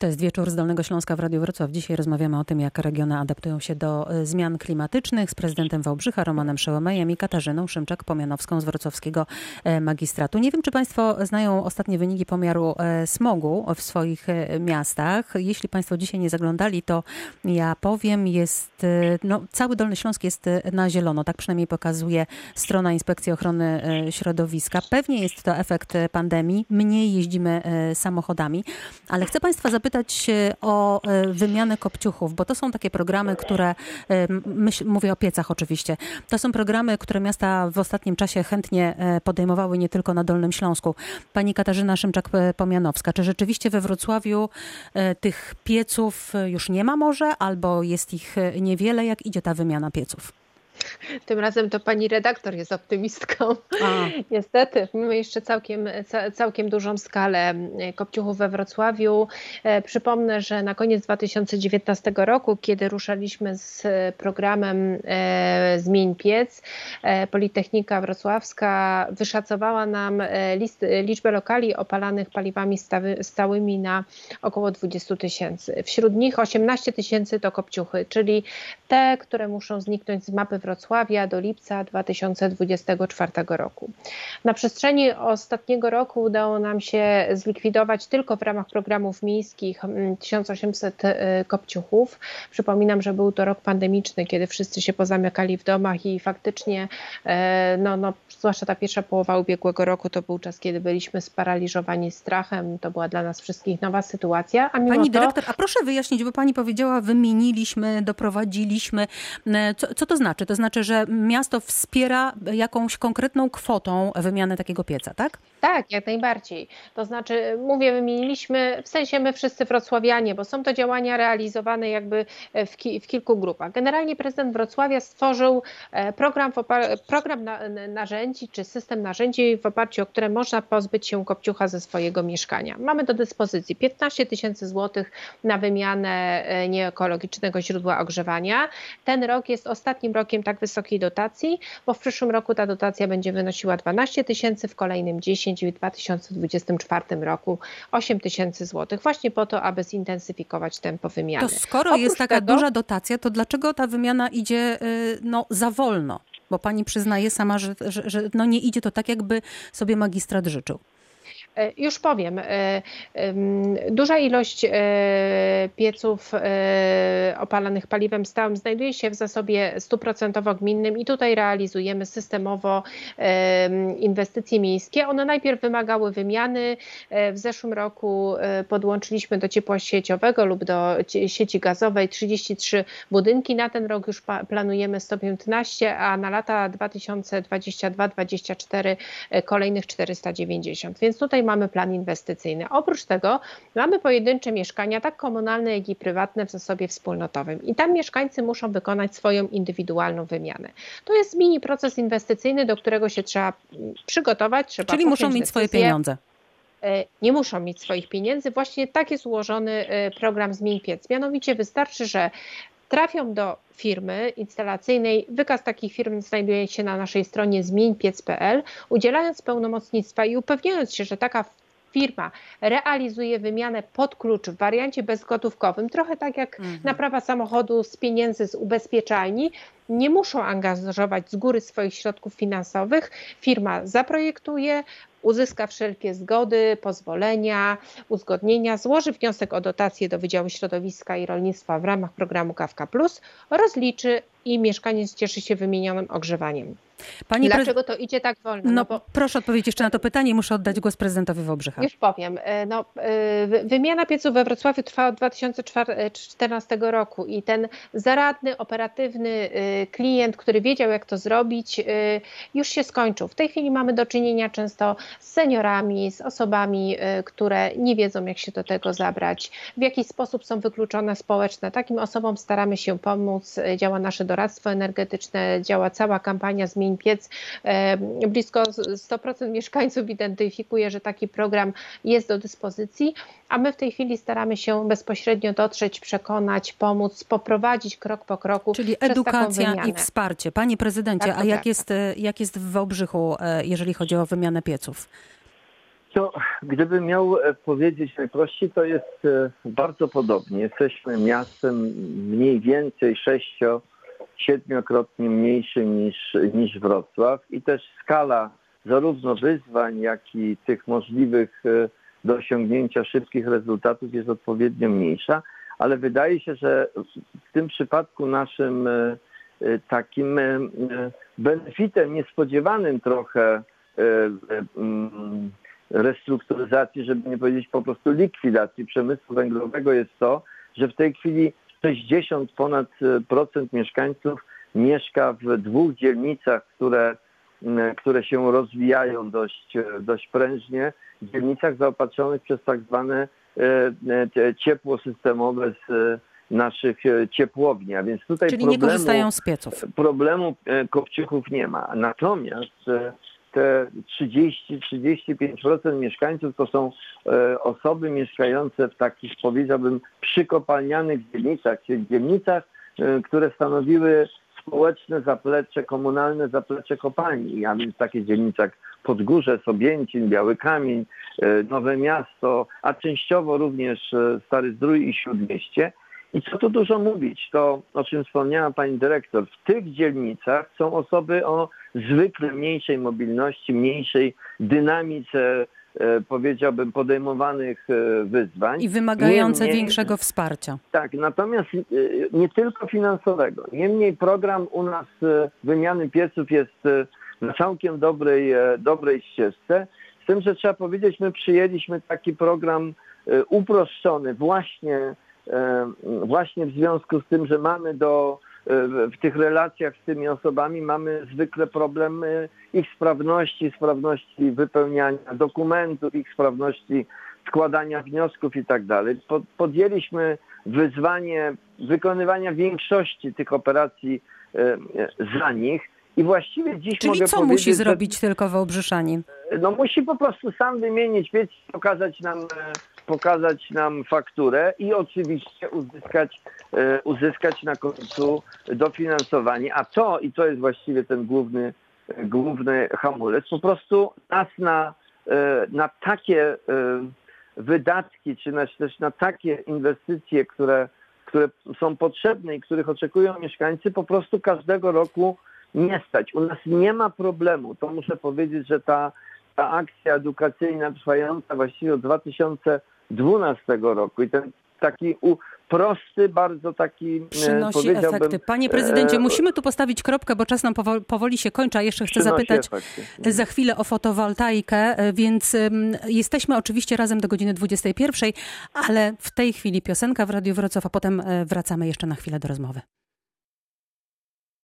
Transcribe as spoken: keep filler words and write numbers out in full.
To jest Wieczór z Dolnego Śląska w Radiu Wrocław. Dzisiaj rozmawiamy o tym, jak regiony adaptują się do zmian klimatycznych z prezydentem Wałbrzycha, Romanem Szełomejem i Katarzyną Szymczak-Pomianowską z wrocławskiego magistratu. Nie wiem, czy Państwo znają ostatnie wyniki pomiaru smogu w swoich miastach. Jeśli Państwo dzisiaj nie zaglądali, to ja powiem, jest, no, cały Dolny Śląsk jest na zielono. Tak przynajmniej pokazuje strona Inspekcji Ochrony Środowiska. Pewnie jest to efekt pandemii. Mniej jeździmy samochodami, ale chcę Państwa zapytać, pytać o wymianę kopciuchów, bo to są takie programy, które, myśl, mówię o piecach oczywiście, to są programy, które miasta w ostatnim czasie chętnie podejmowały nie tylko na Dolnym Śląsku. Pani Katarzyna Szymczak-Pomianowska, czy rzeczywiście we Wrocławiu tych pieców już nie ma może, albo jest ich niewiele? Jak idzie ta wymiana pieców? Tym razem to pani redaktor jest optymistką. A. Niestety, mamy jeszcze całkiem, całkiem dużą skalę kopciuchów we Wrocławiu. Przypomnę, że na koniec dwa tysiące dziewiętnastego roku, kiedy ruszaliśmy z programem Zmień Piec, Politechnika Wrocławska wyszacowała nam list, liczbę lokali opalanych paliwami stały, stałymi na około dwadzieścia tysięcy. Wśród nich osiemnaście tysięcy to kopciuchy, czyli te, które muszą zniknąć z mapy Wrocławia do lipca dwa tysiące dwudziestego czwartego roku. Na przestrzeni ostatniego roku udało nam się zlikwidować tylko w ramach programów miejskich tysiąc osiemset kopciuchów. Przypominam, że był to rok pandemiczny, kiedy wszyscy się pozamykali w domach i faktycznie, no, no, zwłaszcza ta pierwsza połowa ubiegłego roku, to był czas, kiedy byliśmy sparaliżowani strachem. To była dla nas wszystkich nowa sytuacja. A mimo Pani to... dyrektor, a proszę wyjaśnić, bo Pani powiedziała, wymieniliśmy, doprowadziliśmy. Co, co to znaczy? To znaczy, że miasto wspiera jakąś konkretną kwotą wymianę takiego pieca, tak? Tak, jak najbardziej. To znaczy, mówię, wymieniliśmy, w sensie my wszyscy wrocławianie, bo są to działania realizowane jakby w, ki- w kilku grupach. Generalnie prezydent Wrocławia stworzył program, opar- program na- narzędzi, czy system narzędzi, w oparciu o które można pozbyć się kopciucha ze swojego mieszkania. Mamy do dyspozycji piętnaście tysięcy złotych na wymianę nieekologicznego źródła ogrzewania. Ten rok jest ostatnim rokiem tak wysokiej dotacji, bo w przyszłym roku ta dotacja będzie wynosiła dwanaście tysięcy, w kolejnym dziesięć i w dwa tysiące dwudziestym czwartym roku osiem tysięcy złotych, właśnie po to, aby zintensyfikować tempo wymiany. To skoro Oprócz jest taka tego, duża dotacja, to dlaczego ta wymiana idzie no, za wolno? Bo pani przyznaje sama, że, że, że no, nie idzie to tak, jakby sobie magistrat życzył. Już powiem, duża ilość pieców opalanych paliwem stałym znajduje się w zasobie stuprocentowo gminnym i tutaj realizujemy systemowo inwestycje miejskie. One najpierw wymagały wymiany. W zeszłym roku podłączyliśmy do ciepła sieciowego lub do sieci gazowej trzydzieści trzy budynki. Na ten rok już planujemy sto piętnaście, a na lata dwa tysiące dwudziesty drugi dwudziesty czwarty kolejnych czterysta dziewięćdziesiąt. Więc tutaj mamy plan inwestycyjny. Oprócz tego mamy pojedyncze mieszkania, tak komunalne, jak i prywatne, w zasobie wspólnotowym. I tam mieszkańcy muszą wykonać swoją indywidualną wymianę. To jest mini proces inwestycyjny, do którego się trzeba przygotować. Trzeba Czyli muszą mieć decyzję. Swoje pieniądze. Nie muszą mieć swoich pieniędzy. Właśnie tak jest ułożony program Zmień Piec. Mianowicie wystarczy, że trafią do firmy instalacyjnej. Wykaz takich firm znajduje się na naszej stronie zmień piec kropka p l. Udzielając pełnomocnictwa i upewniając się, że taka firma realizuje wymianę pod klucz w wariancie bezgotówkowym, trochę tak jak mhm. naprawa samochodu z pieniędzy z ubezpieczalni, nie muszą angażować z góry swoich środków finansowych. Firma zaprojektuje, uzyska wszelkie zgody, pozwolenia, uzgodnienia, złoży wniosek o dotację do Wydziału Środowiska i Rolnictwa w ramach programu KAWKA Plus, rozliczy i mieszkaniec cieszy się wymienionym ogrzewaniem. Pani Dlaczego prez... to idzie tak wolno? No, no bo... Proszę odpowiedzieć jeszcze na to pytanie, muszę oddać głos prezydentowi Wałbrzycha. Już powiem. No, wymiana pieców we Wrocławiu trwa od dwa tysiące czternastego roku i ten zaradny, operatywny klient, który wiedział, jak to zrobić, już się skończył. W tej chwili mamy do czynienia często z seniorami, z osobami, które nie wiedzą, jak się do tego zabrać, w jaki sposób są wykluczone społeczne. Takim osobom staramy się pomóc. Działa nasze doradztwo energetyczne, działa cała kampania Zmień Piec. Blisko sto procent mieszkańców identyfikuje, że taki program jest do dyspozycji, a my w tej chwili staramy się bezpośrednio dotrzeć, przekonać, pomóc, poprowadzić krok po kroku. Czyli edukacja i wsparcie. Panie prezydencie, tak, a jak, tak. jest, jak jest w Wałbrzychu, jeżeli chodzi o wymianę pieców? to gdybym miał powiedzieć najprościej, to jest bardzo podobnie. Jesteśmy miastem mniej więcej sześcio, siedmiokrotnie mniejszym niż, niż Wrocław i też skala zarówno wyzwań, jak i tych możliwych do osiągnięcia szybkich rezultatów jest odpowiednio mniejsza, ale wydaje się, że w tym przypadku naszym takim benefitem niespodziewanym trochę restrukturyzacji, żeby nie powiedzieć po prostu likwidacji przemysłu węglowego jest to, że w tej chwili sześćdziesiąt ponad procent mieszkańców mieszka w dwóch dzielnicach, które, które się rozwijają dość, dość prężnie, w dzielnicach zaopatrzonych przez tak zwane ciepło systemowe z naszych ciepłowni, a więc tutaj czyli problemu, nie korzystają z pieców. Problemu kopciuchów nie ma. Natomiast te trzydzieści do trzydziestu pięciu procent mieszkańców to są osoby mieszkające w takich, powiedziałbym, przykopalnianych dzielnicach, czyli dzielnicach, które stanowiły społeczne zaplecze, komunalne zaplecze kopalni, a więc takie dzielnice jak Podgórze, Sobięcin, Biały Kamień, Nowe Miasto, a częściowo również Stary Zdrój i Śródmieście. I co tu dużo mówić, to o czym wspomniała pani dyrektor, w tych dzielnicach są osoby o zwykle mniejszej mobilności, mniejszej dynamice, powiedziałbym, podejmowanych wyzwań. I wymagające Niemniej, większego wsparcia. Tak, natomiast nie tylko finansowego. Niemniej program u nas wymiany pieców jest na całkiem dobrej, dobrej ścieżce. Z tym, że trzeba powiedzieć, my przyjęliśmy taki program uproszczony właśnie właśnie w związku z tym, że mamy do, w tych relacjach z tymi osobami mamy zwykle problemy ich sprawności, sprawności wypełniania dokumentów, ich sprawności składania wniosków i tak dalej. Podjęliśmy wyzwanie wykonywania większości tych operacji za nich i właściwie dziś czyli mogę powiedzieć... Czyli co musi zrobić że, tylko Wałbrzyszanin? No musi po prostu sam wymienić, wiecie, pokazać nam... pokazać nam fakturę i oczywiście uzyskać, uzyskać na końcu dofinansowanie. A to, i to jest właściwie ten główny, główny hamulec, po prostu nas na, na takie wydatki, czy też na takie inwestycje, które, które są potrzebne i których oczekują mieszkańcy, po prostu każdego roku nie stać. U nas nie ma problemu. To muszę powiedzieć, że ta, ta akcja edukacyjna trwająca właściwie od dwa tysiące dwunastego roku i ten taki u, prosty, bardzo taki przynosi efekty. Panie prezydencie, musimy tu postawić kropkę, bo czas nam powoli, powoli się kończy, a jeszcze chcę zapytać efekty. Za chwilę o fotowoltaikę, więc um, jesteśmy oczywiście razem do godziny dwudziestej pierwszej, ale w tej chwili piosenka w Radiu Wrocław, a potem wracamy jeszcze na chwilę do rozmowy.